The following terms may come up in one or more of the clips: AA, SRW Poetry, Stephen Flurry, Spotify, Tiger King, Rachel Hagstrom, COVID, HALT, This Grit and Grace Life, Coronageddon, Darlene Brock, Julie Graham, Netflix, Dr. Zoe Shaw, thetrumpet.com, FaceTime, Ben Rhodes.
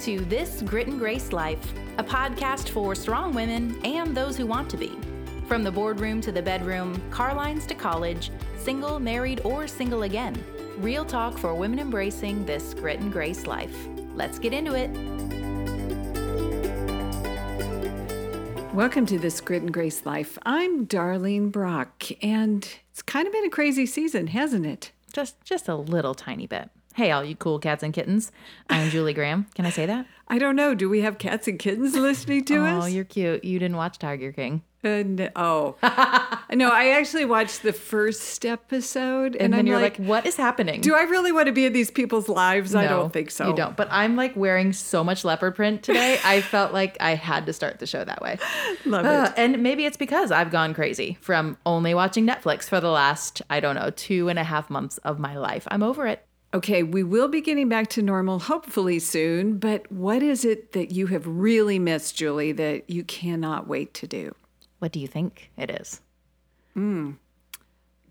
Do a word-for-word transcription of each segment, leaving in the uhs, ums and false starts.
to This Grit and Grace Life, a podcast for strong women and those who want to be. From the boardroom to the bedroom, car lines to college, single, married, or single again. Real talk for women embracing this grit and grace life. Let's get into it. Welcome to This Grit and Grace Life. I'm Darlene Brock, and it's kind of been a crazy season, hasn't it? Just, just a little tiny bit. Hey, all you cool cats and kittens. I'm Julie Graham. Can I say that? I don't know. Do we have cats and kittens listening to oh, us? Oh, you're cute. You didn't watch Tiger King. Uh, no. Oh. No, I actually watched the first episode. And, and then I'm you're like, like, what is happening? Do I really want to be in these people's lives? No, I don't think so. You don't. But I'm like wearing so much leopard print today. I felt like I had to start the show that way. Love uh, it. And maybe it's because I've gone crazy from only watching Netflix for the last, I don't know, two and a half months of my life. I'm over it. Okay, we will be getting back to normal hopefully soon, but what is it that you have really missed, Julie, that you cannot wait to do? What do you think it is? Mm.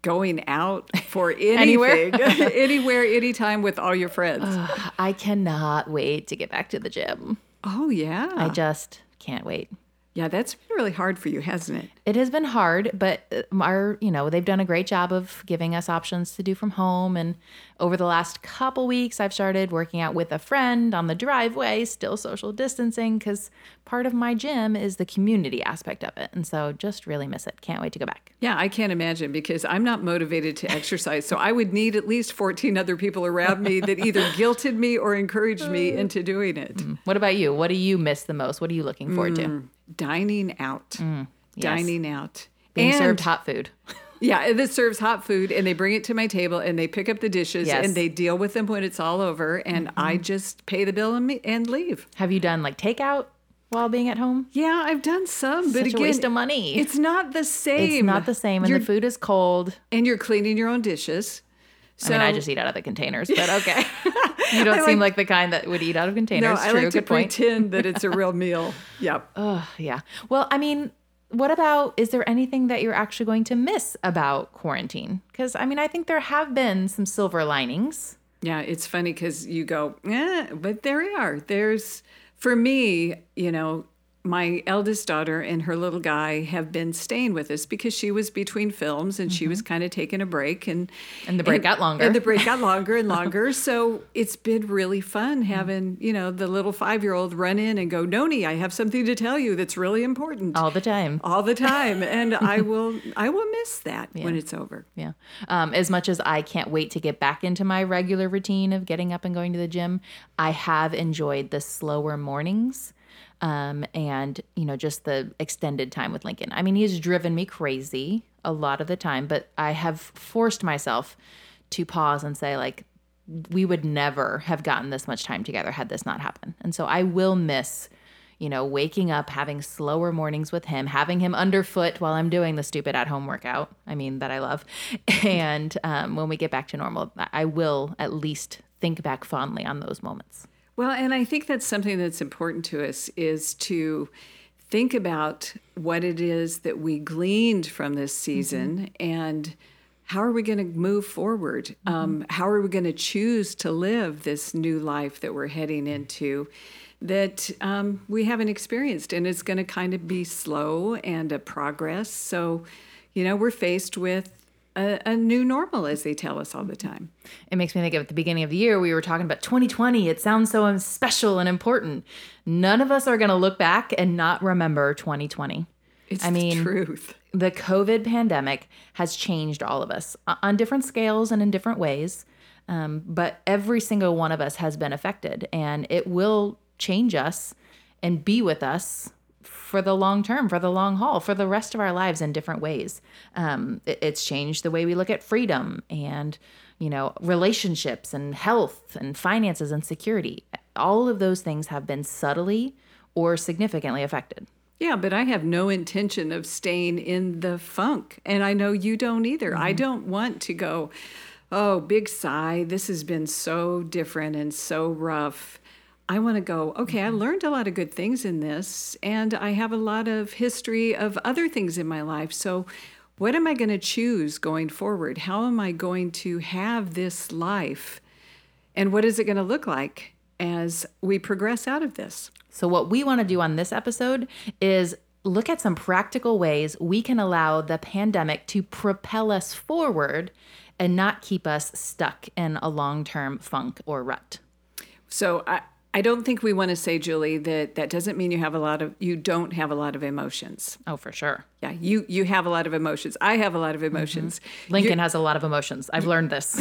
Going out for anything, anywhere, anywhere, anytime with all your friends. Uh, I cannot wait to get back to the gym. Oh, yeah. I just can't wait. Yeah, that's been really hard for you, hasn't it? It has been hard, but our, you know, they've done a great job of giving us options to do from home. And over the last couple weeks, I've started working out with a friend on the driveway, still social distancing, because part of my gym is the community aspect of it. And so just really miss it. Can't wait to go back. Yeah, I can't imagine because I'm not motivated to exercise. So I would need at least fourteen other people around me that either guilted me or encouraged me into doing it. Mm. What about you? What do you miss the most? What are you looking forward mm. to? Dining out, mm, yes. dining out, being and, served hot food. Yeah, that serves hot food, and they bring it to my table, and they pick up the dishes, yes. and they deal with them when it's all over, and mm-hmm. I just pay the bill and, and leave. Have you done like takeout while being at home? Yeah, I've done some, but Such again, a waste of money. It's not the same. It's not the same, and you're, the food is cold, and you're cleaning your own dishes. So, I mean, I just eat out of the containers, but okay. You don't like, seem like the kind that would eat out of containers. No, I True, like to point. pretend that it's a real meal. Yeah. Oh, yeah. Well, I mean, what about, is there anything that you're actually going to miss about quarantine? Because, I mean, I think there have been some silver linings. Yeah, it's funny because you go, eh, but there we are. There's, for me, you know, my eldest daughter and her little guy have been staying with us because she was between films and mm-hmm. she was kind of taking a break. And and the break and, got longer. And the break got longer and longer. So it's been really fun having, you know, the little five-year-old run in and go, Noni, I have something to tell you that's really important. All the time. All the time. And I will I will miss that yeah. when it's over. Yeah. Um, as much as I can't wait to get back into my regular routine of getting up and going to the gym, I have enjoyed the slower mornings. Um, and, you know, just the extended time with Lincoln. I mean, he's driven me crazy a lot of the time, but I have forced myself to pause and say, like, we would never have gotten this much time together had this not happened. And so I will miss, you know, waking up, having slower mornings with him, having him underfoot while I'm doing the stupid at-home workout, I mean, that I love. And um, when we get back to normal, I will at least think back fondly on those moments. Well, and I think that's something that's important to us is to think about what it is that we gleaned from this season mm-hmm. and how are we going to move forward? Mm-hmm. Um, how are we going to choose to live this new life that we're heading into that um, we haven't experienced? And it's going to kind of be slow and a progress. So, you know, we're faced with A, a new normal, as they tell us all the time. It makes me think of at the beginning of the year, we were talking about twenty twenty. It sounds so special and important. None of us are going to look back and not remember twenty twenty. It's I mean, the truth. The COVID pandemic has changed all of us on different scales and in different ways. Um, but every single one of us has been affected, and it will change us and be with us for the long term, for the long haul, for the rest of our lives in different ways. Um, it, it's changed the way we look at freedom and, you know, relationships and health and finances and security. All of those things have been subtly or significantly affected. Yeah, but I have no intention of staying in the funk. And I know you don't either. Mm-hmm. I don't want to go, oh, big sigh. This has been so different and so rough. I want to go, okay, I learned a lot of good things in this, and I have a lot of history of other things in my life. So what am I going to choose going forward? How am I going to have this life? And what is it going to look like? as we progress out of this. So what we want to do on this episode is look at some practical ways we can allow the pandemic to propel us forward and not keep us stuck in a long-term funk or rut. So I, I don't think we want to say, Julie, that that doesn't mean you have a lot of, you don't have a lot of emotions. Oh, for sure. Yeah, you you have a lot of emotions. I have a lot of emotions. Mm-hmm. Lincoln you, has a lot of emotions. I've learned this.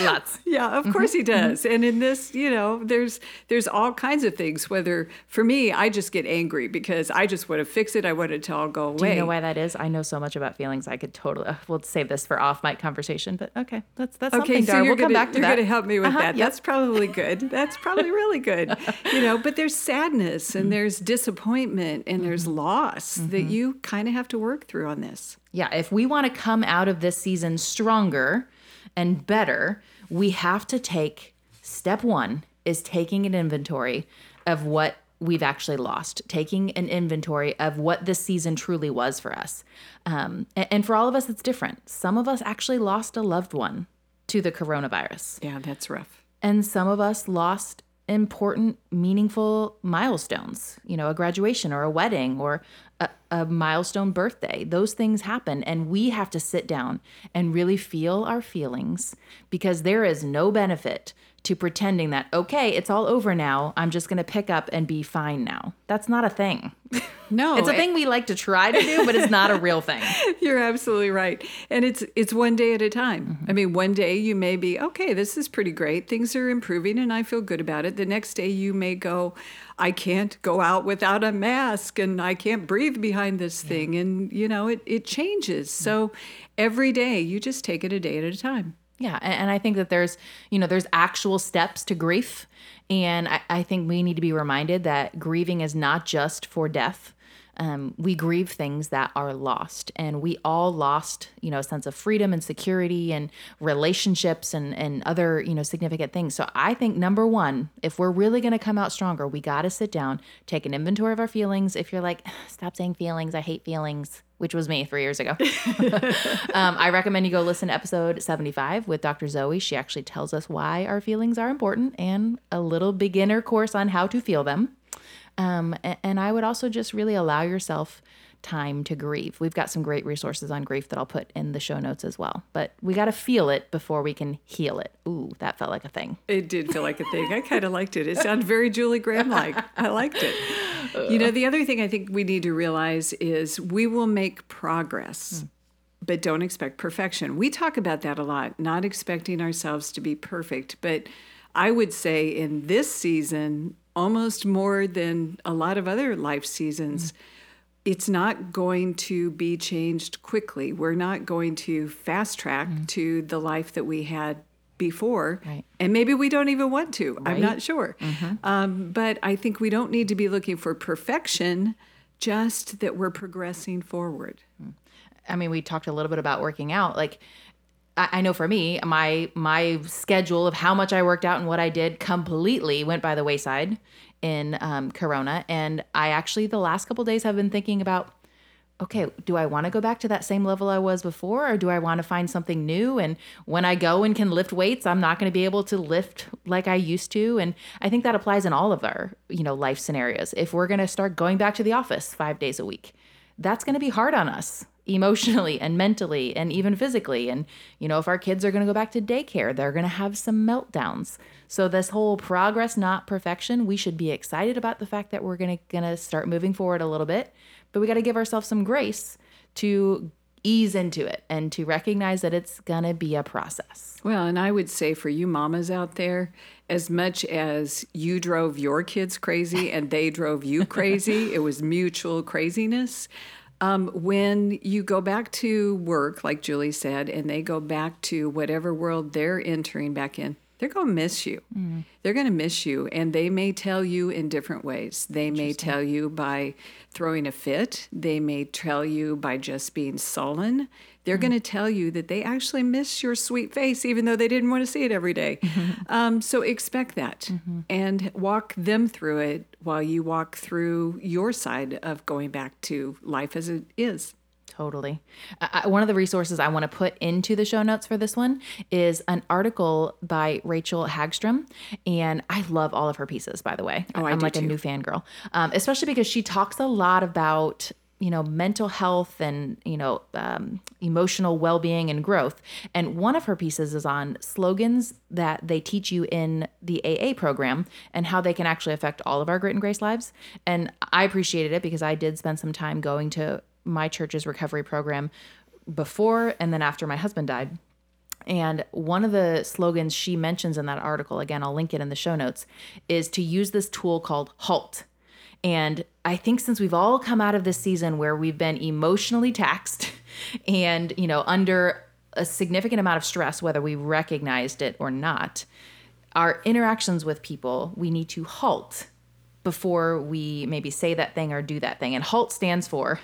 Lots. Yeah, of course he does. And in this, you know, there's there's all kinds of things. Whether for me, I just get angry because I just want to fix it. I want it to all go away. Do you know why that is? I know so much about feelings. I could totally. Uh, we'll save this for off mic conversation. But okay, that's that's okay, something. So Dar, we'll gonna, come back to you're that. You're going to help me with uh-huh, that. Yep. That's probably good. That's probably really good. You know, but there's sadness and there's disappointment and there's loss mm-hmm. that you kind of have to work through on this. Yeah, if we want to come out of this season stronger and better, we have to take step one is taking an inventory of what we've actually lost, taking an inventory of what this season truly was for us. Um, and, and for all of us, it's different. Some of us actually lost a loved one to the coronavirus. Yeah, that's rough. And some of us lost important, meaningful milestones, you know, a graduation or a wedding or a, a milestone birthday. Those things happen, and we have to sit down and really feel our feelings, because there is no benefit to pretending that, okay, it's all over now. I'm just going to pick up and be fine now. That's not a thing. No. It's a it, thing we like to try to do, but it's not a real thing. You're absolutely right. And it's it's one day at a time. Mm-hmm. I mean, one day you may be, okay, this is pretty great. Things are improving and I feel good about it. The next day you may go, I can't go out without a mask and I can't breathe behind this yeah. thing. And, you know, it, it changes. Mm-hmm. So every day you just take it a day at a time. Yeah. And I think that there's, you know, there's actual steps to grief. And I, I think we need to be reminded that grieving is not just for death. Um, we grieve things that are lost, and we all lost, you know, a sense of freedom and security and relationships and, and other, you know, significant things. So I think number one, if we're really going to come out stronger, we got to sit down, take an inventory of our feelings. If you're like, stop saying feelings, I hate feelings, which was me three years ago. um, I recommend you go listen to episode seventy-five with Doctor Zoe. She actually tells us why our feelings are important and a little beginner course on how to feel them. Um, and, and I would also just really allow yourself time to grieve. We've got some great resources on grief that I'll put in the show notes as well. But we got to feel it before we can heal it. Ooh, that felt like a thing. It did feel like a thing. I kind of liked it. It sounded very Julie Graham-like. I liked it. You know, the other thing I think we need to realize is we will make progress, mm. but don't expect perfection. We talk about that a lot, not expecting ourselves to be perfect. But I would say in this season, almost more than a lot of other life seasons, mm. it's not going to be changed quickly. We're not going to fast track mm. to the life that we had before. Right. And maybe we don't even want to. Right. I'm not sure. Mm-hmm. Um, but I think we don't need to be looking for perfection, just that we're progressing forward. I mean, we talked a little bit about working out. Like, I know for me, my my schedule of how much I worked out and what I did completely went by the wayside in um, Corona. And I actually, the last couple of days, have been thinking about, okay, do I want to go back to that same level I was before, or do I want to find something new? And when I go and can lift weights, I'm not going to be able to lift like I used to. And I think that applies in all of our, you know, life scenarios. If we're going to start going back to the office five days a week, that's going to be hard on us, emotionally and mentally and even physically. And, you know, if our kids are going to go back to daycare, they're going to have some meltdowns. So this whole progress, not perfection, we should be excited about the fact that we're going to going to start moving forward a little bit, but we got to give ourselves some grace to ease into it and to recognize that it's going to be a process. Well, and I would say for you mamas out there, as much as you drove your kids crazy and they drove you crazy, it was mutual craziness. Um, when you go back to work, like Julie said, and they go back to whatever world they're entering back in, they're going to miss you. Mm. They're going to miss you. And they may tell you in different ways. They may tell you by throwing a fit. They may tell you by just being sullen. They're mm. going to tell you that they actually miss your sweet face, even though they didn't want to see it every day. um, so expect that mm-hmm. and walk them through it while you walk through your side of going back to life as it is. Totally. I, one of the resources I want to put into the show notes for this one is an article by Rachel Hagstrom. And I love all of her pieces, by the way. Oh, I I'm do like too. a new fangirl, um, especially because she talks a lot about, you know, mental health and, you know, um, emotional well-being and growth. And one of her pieces is on slogans that they teach you in the A A program and how they can actually affect all of our grit and grace lives. And I appreciated it because I did spend some time going to my church's recovery program before and then after my husband died. And one of the slogans she mentions in that article, again, I'll link it in the show notes, is to use this tool called HALT. And I think since we've all come out of this season where we've been emotionally taxed and, you know, under a significant amount of stress, whether we recognized it or not, our interactions with people, we need to halt before we maybe say that thing or do that thing. And HALT stands for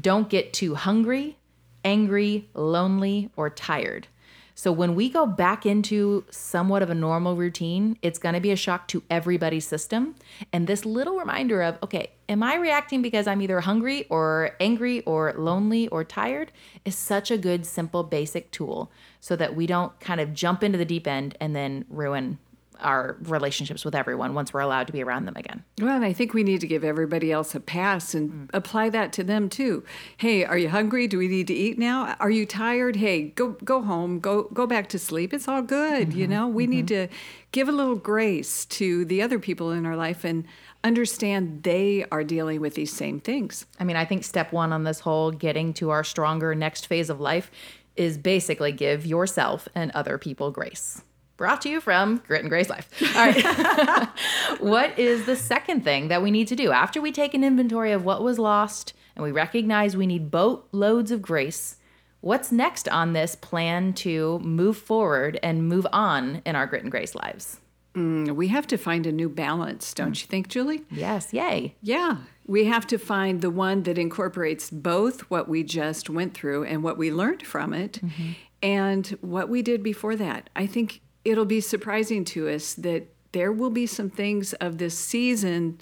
don't get too hungry, angry, lonely, or tired. So when we go back into somewhat of a normal routine, it's going to be a shock to everybody's system. And this little reminder of, okay, am I reacting because I'm either hungry or angry or lonely or tired is such a good, simple, basic tool so that we don't kind of jump into the deep end and then ruin our relationships with everyone once we're allowed to be around them again. Well, and I think we need to give everybody else a pass and mm. apply that to them too. Hey, are you hungry? Do we need to eat now? Are you tired? Hey, go go home. Go go back to sleep. It's all good. Mm-hmm. You know, we mm-hmm. need to give a little grace to the other people in our life and understand they are dealing with these same things. I mean, I think step one on this whole getting to our stronger next phase of life is basically give yourself and other people grace. Brought to you from Grit and Grace Life. All right. What is the second thing that we need to do? After we take an inventory of what was lost and we recognize we need boatloads of grace, what's next on this plan to move forward and move on in our Grit and Grace lives? Mm, we have to find a new balance, don't mm. you think, Julie? Yes. Yay. Yeah. We have to find the one that incorporates both what we just went through and what we learned from it mm-hmm. and what we did before that. I think it'll be surprising to us that there will be some things of this season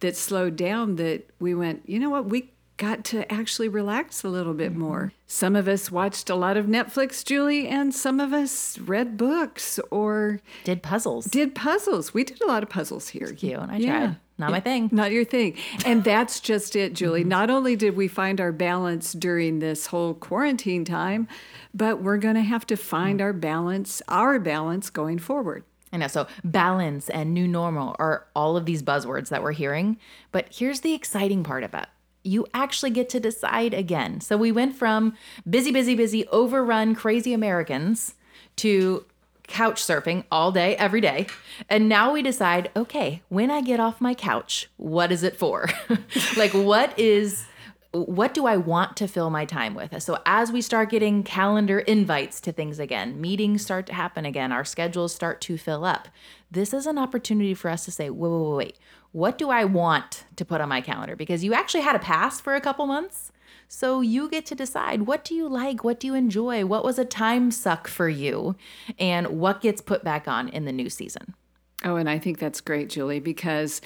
that slowed down that we went, you know what, we got to actually relax a little bit more. Some of us watched a lot of Netflix, Julie, and some of us read books or... Did puzzles. Did puzzles. We did a lot of puzzles here. It's cute, and I yeah. tried. Not my thing. Not your thing. And that's just it, Julie. Mm-hmm. Not only did we find our balance during this whole quarantine time, but we're going to have to find mm-hmm. our balance, our balance going forward. I know. So balance and new normal are all of these buzzwords that we're hearing. But here's the exciting part about it. You actually get to decide again. So we went from busy, busy, busy, overrun, crazy Americans to couch surfing all day, every day. And now we decide, okay, when I get off my couch, what is it for? Like, what is, what do I want to fill my time with? So as we start getting calendar invites to things again, meetings start to happen again, our schedules start to fill up. This is an opportunity for us to say, wait, wait, wait, wait. What do I want to put on my calendar? Because you actually had a pass for a couple months. So you get to decide, what do you like? What do you enjoy? What was a time suck for you? And what gets put back on in the new season? Oh, and I think that's great, Julie, because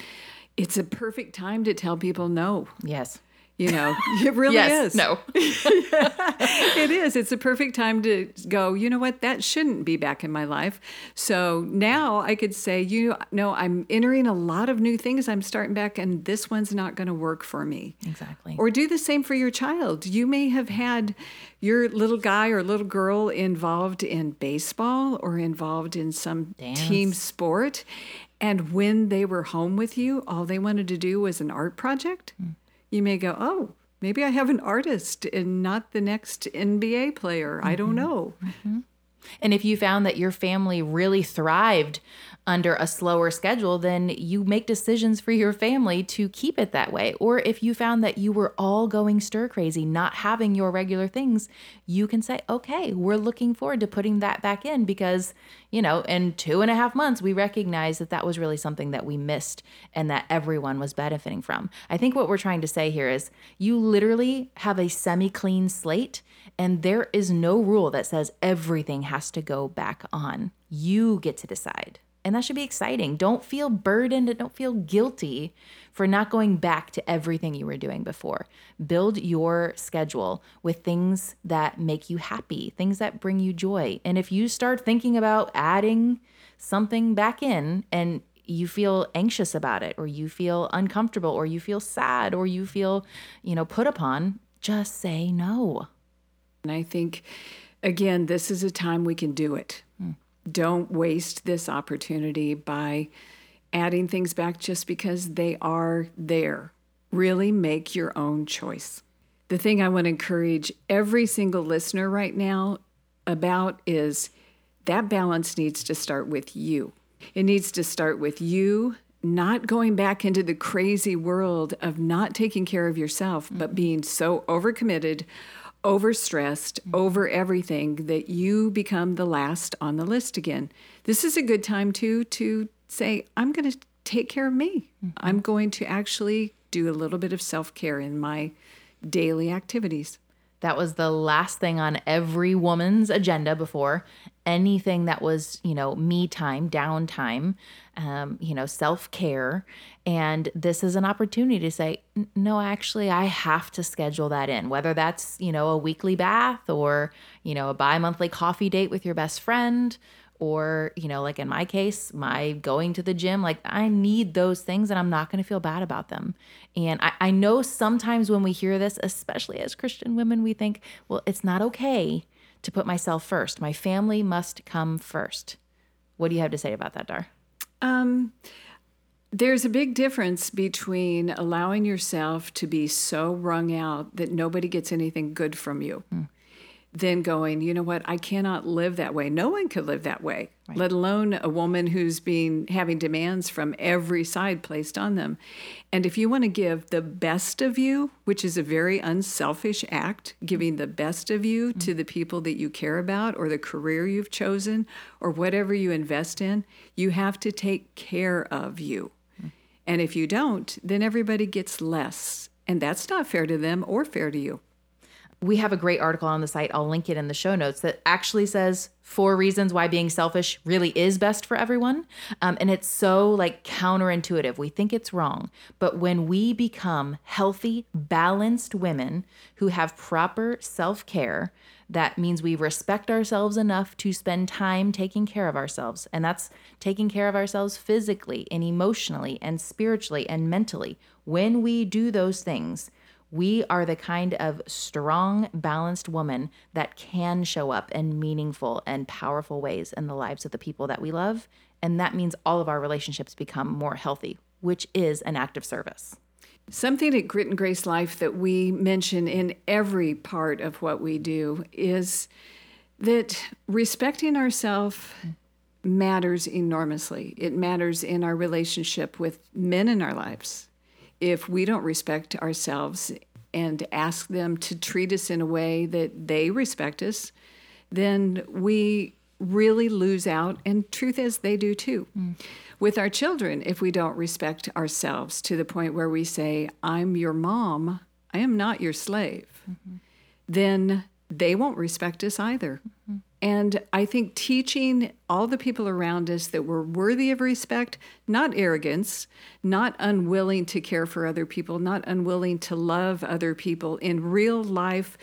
it's a perfect time to tell people no. Yes. You know, it really yes, is. No. It is. It's a perfect time to go, you know what, that shouldn't be back in my life. So now I could say, you know, I'm entering a lot of new things. I'm starting back and this one's not going to work for me. Exactly. Or do the same for your child. You may have had your little guy or little girl involved in baseball or involved in some Dance. team sport. And when they were home with you, all they wanted to do was an art project. Mm. You may go, oh, maybe I have an artist and not the next N B A player. Mm-hmm. I don't know. Mm-hmm. And if you found that your family really thrived under a slower schedule, then you make decisions for your family to keep it that way. Or if you found that you were all going stir crazy, not having your regular things, you can say, okay, we're looking forward to putting that back in because, you know, in two and a half months, we recognize that that was really something that we missed and that everyone was benefiting from. I think what we're trying to say here is you literally have a semi-clean slate and there is no rule that says everything has to go back on. You get to decide. And that should be exciting. Don't feel burdened and don't feel guilty for not going back to everything you were doing before. Build your schedule with things that make you happy, things that bring you joy. And if you start thinking about adding something back in and you feel anxious about it, or you feel uncomfortable, or you feel sad, or you feel, you know, put upon, just say no. And I think, again, this is a time we can do it. Mm. Don't waste this opportunity by adding things back just because they are there. Really make your own choice. The thing I want to encourage every single listener right now about is that balance needs to start with you. It needs to start with you not going back into the crazy world of not taking care of yourself, mm-hmm. but being so overcommitted, overstressed, mm-hmm. over everything that you become the last on the list again. This is a good time, too, to say, I'm going to take care of me. Mm-hmm. I'm going to actually do a little bit of self-care in my daily activities. That was the last thing on every woman's agenda before. Anything that was, you know, me time, downtime, um, you know, self-care. And this is an opportunity to say, no, actually, I have to schedule that in, whether that's, you know, a weekly bath or, you know, a bi-monthly coffee date with your best friend, or, you know, like in my case, my going to the gym. Like, I need those things and I'm not going to feel bad about them. And I, I know sometimes when we hear this, especially as Christian women, we think, well, it's not okay to put myself first. My family must come first. What do you have to say about that, Dar? Um, there's a big difference between allowing yourself to be so wrung out that nobody gets anything good from you. Mm. Then going, you know what, I cannot live that way. No one could live that way, right. Let alone a woman who's been having demands from every side placed on them. And if you want to give the best of you, which is a very unselfish act, giving the best of you mm-hmm. to the people that you care about, or the career you've chosen, or whatever you invest in, you have to take care of you. Mm-hmm. And if you don't, then everybody gets less. And that's not fair to them or fair to you. We have a great article on the site, I'll link it in the show notes, that actually says four reasons why being selfish really is best for everyone. Um, and it's so like counterintuitive. We think it's wrong. But when we become healthy, balanced women who have proper self-care, that means we respect ourselves enough to spend time taking care of ourselves. And that's taking care of ourselves physically and emotionally and spiritually and mentally. When we do those things, we are the kind of strong, balanced woman that can show up in meaningful and powerful ways in the lives of the people that we love. And that means all of our relationships become more healthy, which is an act of service. Something at Grit and Grace Life that we mention in every part of what we do is that respecting ourselves matters enormously. It matters in our relationship with men in our lives. If we don't respect ourselves and ask them to treat us in a way that they respect us, then we really lose out. And truth is, they do too. Mm. With our children, if we don't respect ourselves to the point where we say, I'm your mom, I am not your slave, mm-hmm. then they won't respect us either. Mm-hmm. And I think teaching all the people around us that we're worthy of respect, not arrogance, not unwilling to care for other people, not unwilling to love other people in real life,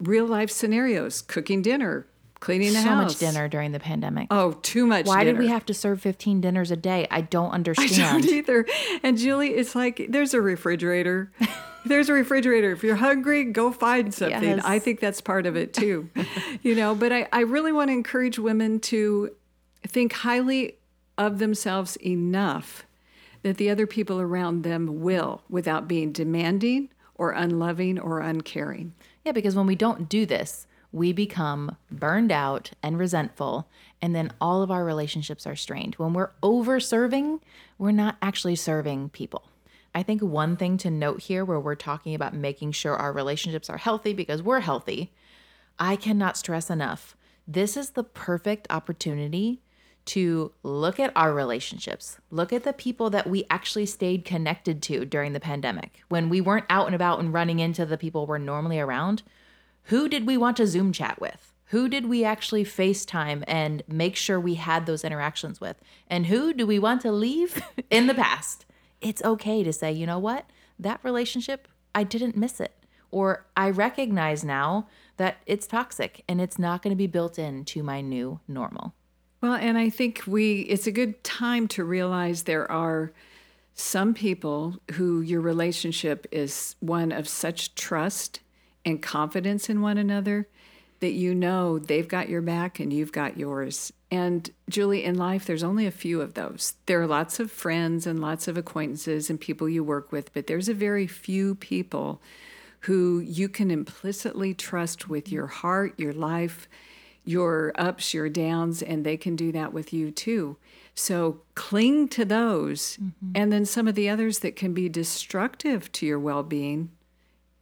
real life scenarios, cooking dinner, cleaning the house. So much dinner during the pandemic. Oh, too much dinner. Why did we have to serve fifteen dinners a day? I don't understand. I don't either. And Julie, it's like, there's a refrigerator. There's a refrigerator. If you're hungry, go find something. Yes. I think that's part of it too. You know, but I, I really want to encourage women to think highly of themselves enough that the other people around them will, without being demanding or unloving or uncaring. Yeah, because when we don't do this, we become burned out and resentful, and then all of our relationships are strained. When we're over-serving, we're not actually serving people. I think one thing to note here where we're talking about making sure our relationships are healthy because we're healthy, I cannot stress enough. This is the perfect opportunity to look at our relationships, look at the people that we actually stayed connected to during the pandemic. When we weren't out and about and running into the people we're normally around, who did we want to Zoom chat with? Who did we actually FaceTime and make sure we had those interactions with? And who do we want to leave in the past? It's okay to say, you know what? That relationship, I didn't miss it. Or I recognize now that it's toxic and it's not going to be built into my new normal. Well, and I think we it's a good time to realize there are some people who your relationship is one of such trust and confidence in one another that you know they've got your back and you've got yours. And Julie, in life, there's only a few of those. There are lots of friends and lots of acquaintances and people you work with, but there's a very few people who you can implicitly trust with your heart, your life, your ups, your downs, and they can do that with you too. So cling to those. Mm-hmm. And then some of the others that can be destructive to your well-being.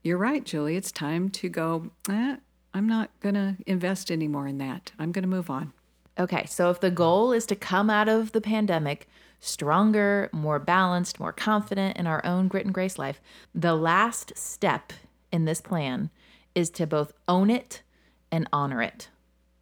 You're right, Julie. It's time to go, eh, I'm not going to invest anymore in that. I'm going to move on. Okay, so if the goal is to come out of the pandemic stronger, more balanced, more confident in our own grit and grace life, the last step in this plan is to both own it and honor it.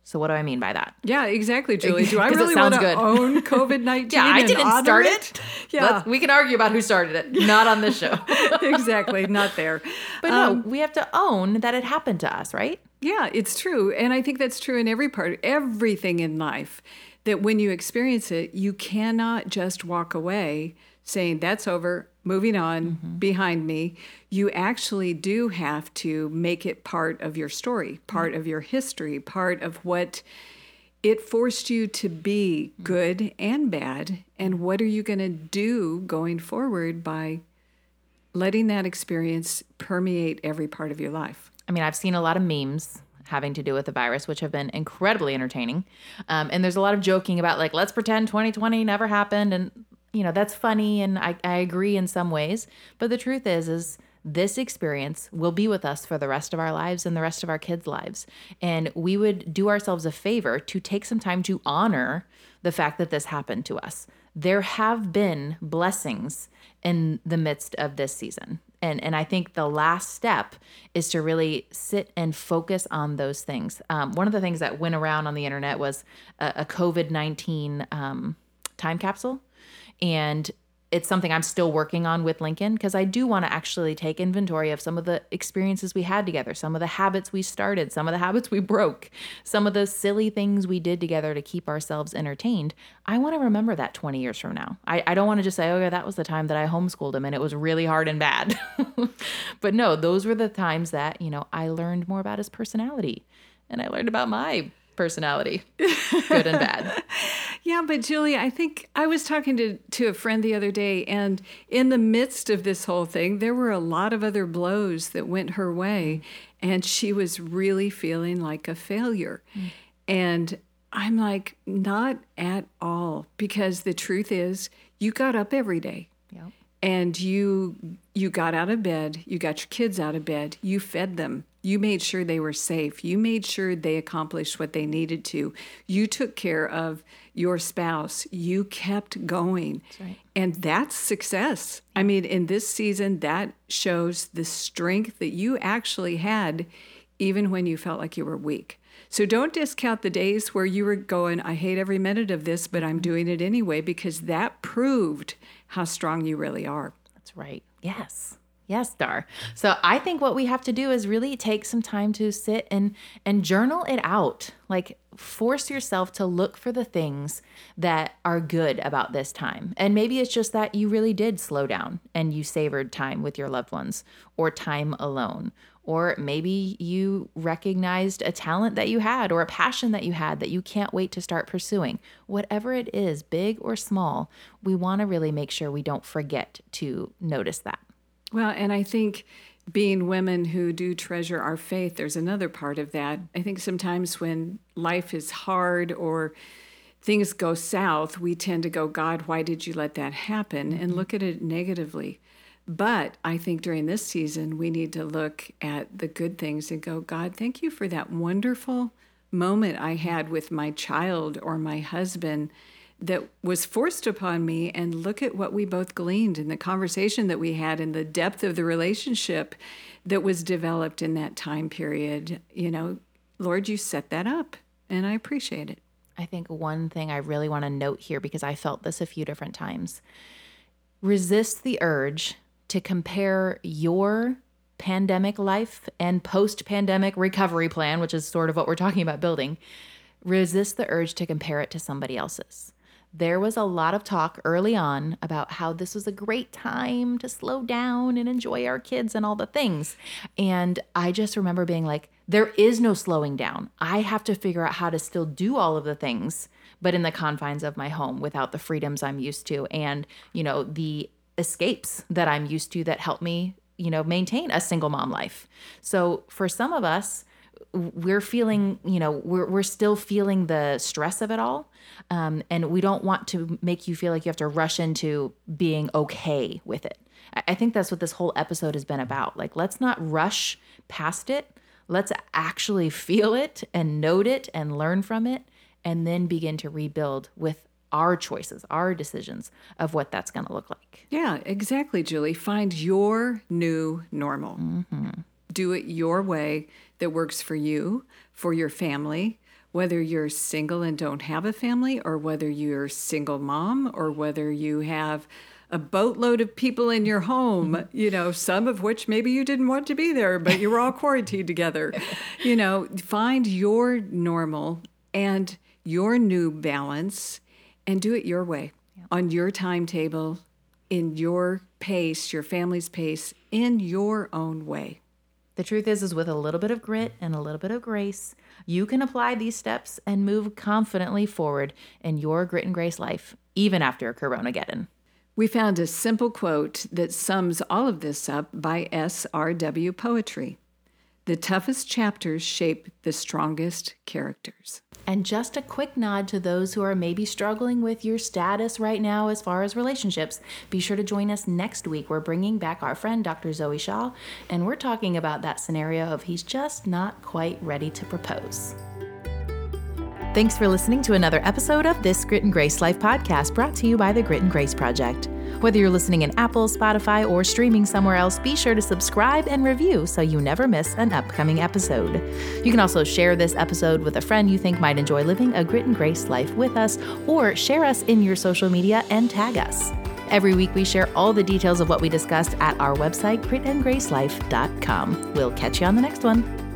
So what do I mean by that? Yeah, exactly, Julie. Do I really want to own COVID nineteen? Yeah, I didn't start it. it? Yeah. Let's, we can argue about who started it. Not on this show. Exactly. Not there. But um, no, we have to own that it happened to us, right? Yeah, it's true. And I think that's true in every part, everything in life, that when you experience it, you cannot just walk away saying, that's over, moving on, mm-hmm. behind me. You actually do have to make it part of your story, part mm-hmm. of your history, part of what it forced you to be, mm-hmm. good and bad. And what are you going to do going forward by letting that experience permeate every part of your life? I mean, I've seen a lot of memes having to do with the virus, which have been incredibly entertaining. Um, and there's a lot of joking about, like, let's pretend twenty twenty never happened, and you know, that's funny, and I, I agree in some ways. But the truth is, is this experience will be with us for the rest of our lives and the rest of our kids' lives. And we would do ourselves a favor to take some time to honor the fact that this happened to us. There have been blessings in the midst of this season. And and I think the last step is to really sit and focus on those things. Um, one of the things that went around on the internet was a, a COVID nineteen um, time capsule. And it's something I'm still working on with Lincoln, because I do want to actually take inventory of some of the experiences we had together, some of the habits we started, some of the habits we broke, some of the silly things we did together to keep ourselves entertained. I want to remember that twenty years from now. I, I don't want to just say, oh, yeah, that was the time that I homeschooled him and it was really hard and bad. But no, those were the times that, you know, I learned more about his personality and I learned about my personality, good and bad. Yeah, but Julie, I think I was talking to, to a friend the other day, and in the midst of this whole thing, there were a lot of other blows that went her way, and she was really feeling like a failure. Mm. And I'm like, not at all, because the truth is, you got up every day. Yep. And you you got out of bed, you got your kids out of bed, you fed them. You made sure they were safe. You made sure they accomplished what they needed to. You took care of your spouse. You kept going. That's right. And that's success. I mean, in this season, that shows the strength that you actually had, even when you felt like you were weak. So don't discount the days where you were going, I hate every minute of this, but I'm doing it anyway, because that proved how strong you really are. That's right. Yes. Yes, Dar. So I think what we have to do is really take some time to sit and and journal it out. Like, force yourself to look for the things that are good about this time. And maybe it's just that you really did slow down and you savored time with your loved ones or time alone. Or maybe you recognized a talent that you had or a passion that you had that you can't wait to start pursuing. Whatever it is, big or small, we want to really make sure we don't forget to notice that. Well, and I think being women who do treasure our faith, there's another part of that. I think sometimes when life is hard or things go south, we tend to go, God, why did you let that happen? And look at it negatively. But I think during this season, we need to look at the good things and go, God, thank you for that wonderful moment I had with my child or my husband that was forced upon me, and look at what we both gleaned in the conversation that we had and the depth of the relationship that was developed in that time period. You know, Lord, you set that up, and I appreciate it. I think one thing I really want to note here, because I felt this a few different times, resist the urge to compare your pandemic life and post-pandemic recovery plan, which is sort of what we're talking about building. Resist the urge to compare it to somebody else's. There was a lot of talk early on about how this was a great time to slow down and enjoy our kids and all the things. And I just remember being like, there is no slowing down. I have to figure out how to still do all of the things, but in the confines of my home without the freedoms I'm used to and, you know, the escapes that I'm used to that help me, you know, maintain a single mom life. So for some of us, we're feeling, you know, we're we're still feeling the stress of it all. Um, and we don't want to make you feel like you have to rush into being okay with it. I think that's what this whole episode has been about. Like, let's not rush past it. Let's actually feel it and note it and learn from it, and then begin to rebuild with our choices, our decisions of what that's going to look like. Yeah, exactly, Julie. Find your new normal. Mm-hmm. Do it your way that works for you, for your family, whether you're single and don't have a family, or whether you're a single mom, or whether you have a boatload of people in your home, you know, some of which maybe you didn't want to be there, but you were all quarantined together. You know, find your normal and your new balance and do it your way, yep, on your timetable, in your pace, your family's pace, in your own way. The truth is, is with a little bit of grit and a little bit of grace, you can apply these steps and move confidently forward in your grit and grace life, even after Coronageddon. We found a simple quote that sums all of this up by S R W Poetry. The toughest chapters shape the strongest characters. And just a quick nod to those who are maybe struggling with your status right now as far as relationships. Be sure to join us next week. We're bringing back our friend, Doctor Zoe Shaw, and we're talking about that scenario of he's just not quite ready to propose. Thanks for listening to another episode of This Grit and Grace Life podcast, brought to you by the Grit and Grace Project. Whether you're listening in Apple, Spotify, or streaming somewhere else, be sure to subscribe and review so you never miss an upcoming episode. You can also share this episode with a friend you think might enjoy living a grit and grace life with us, or share us in your social media and tag us. Every week we share all the details of what we discussed at our website, grit and grace life dot com. We'll catch you on the next one.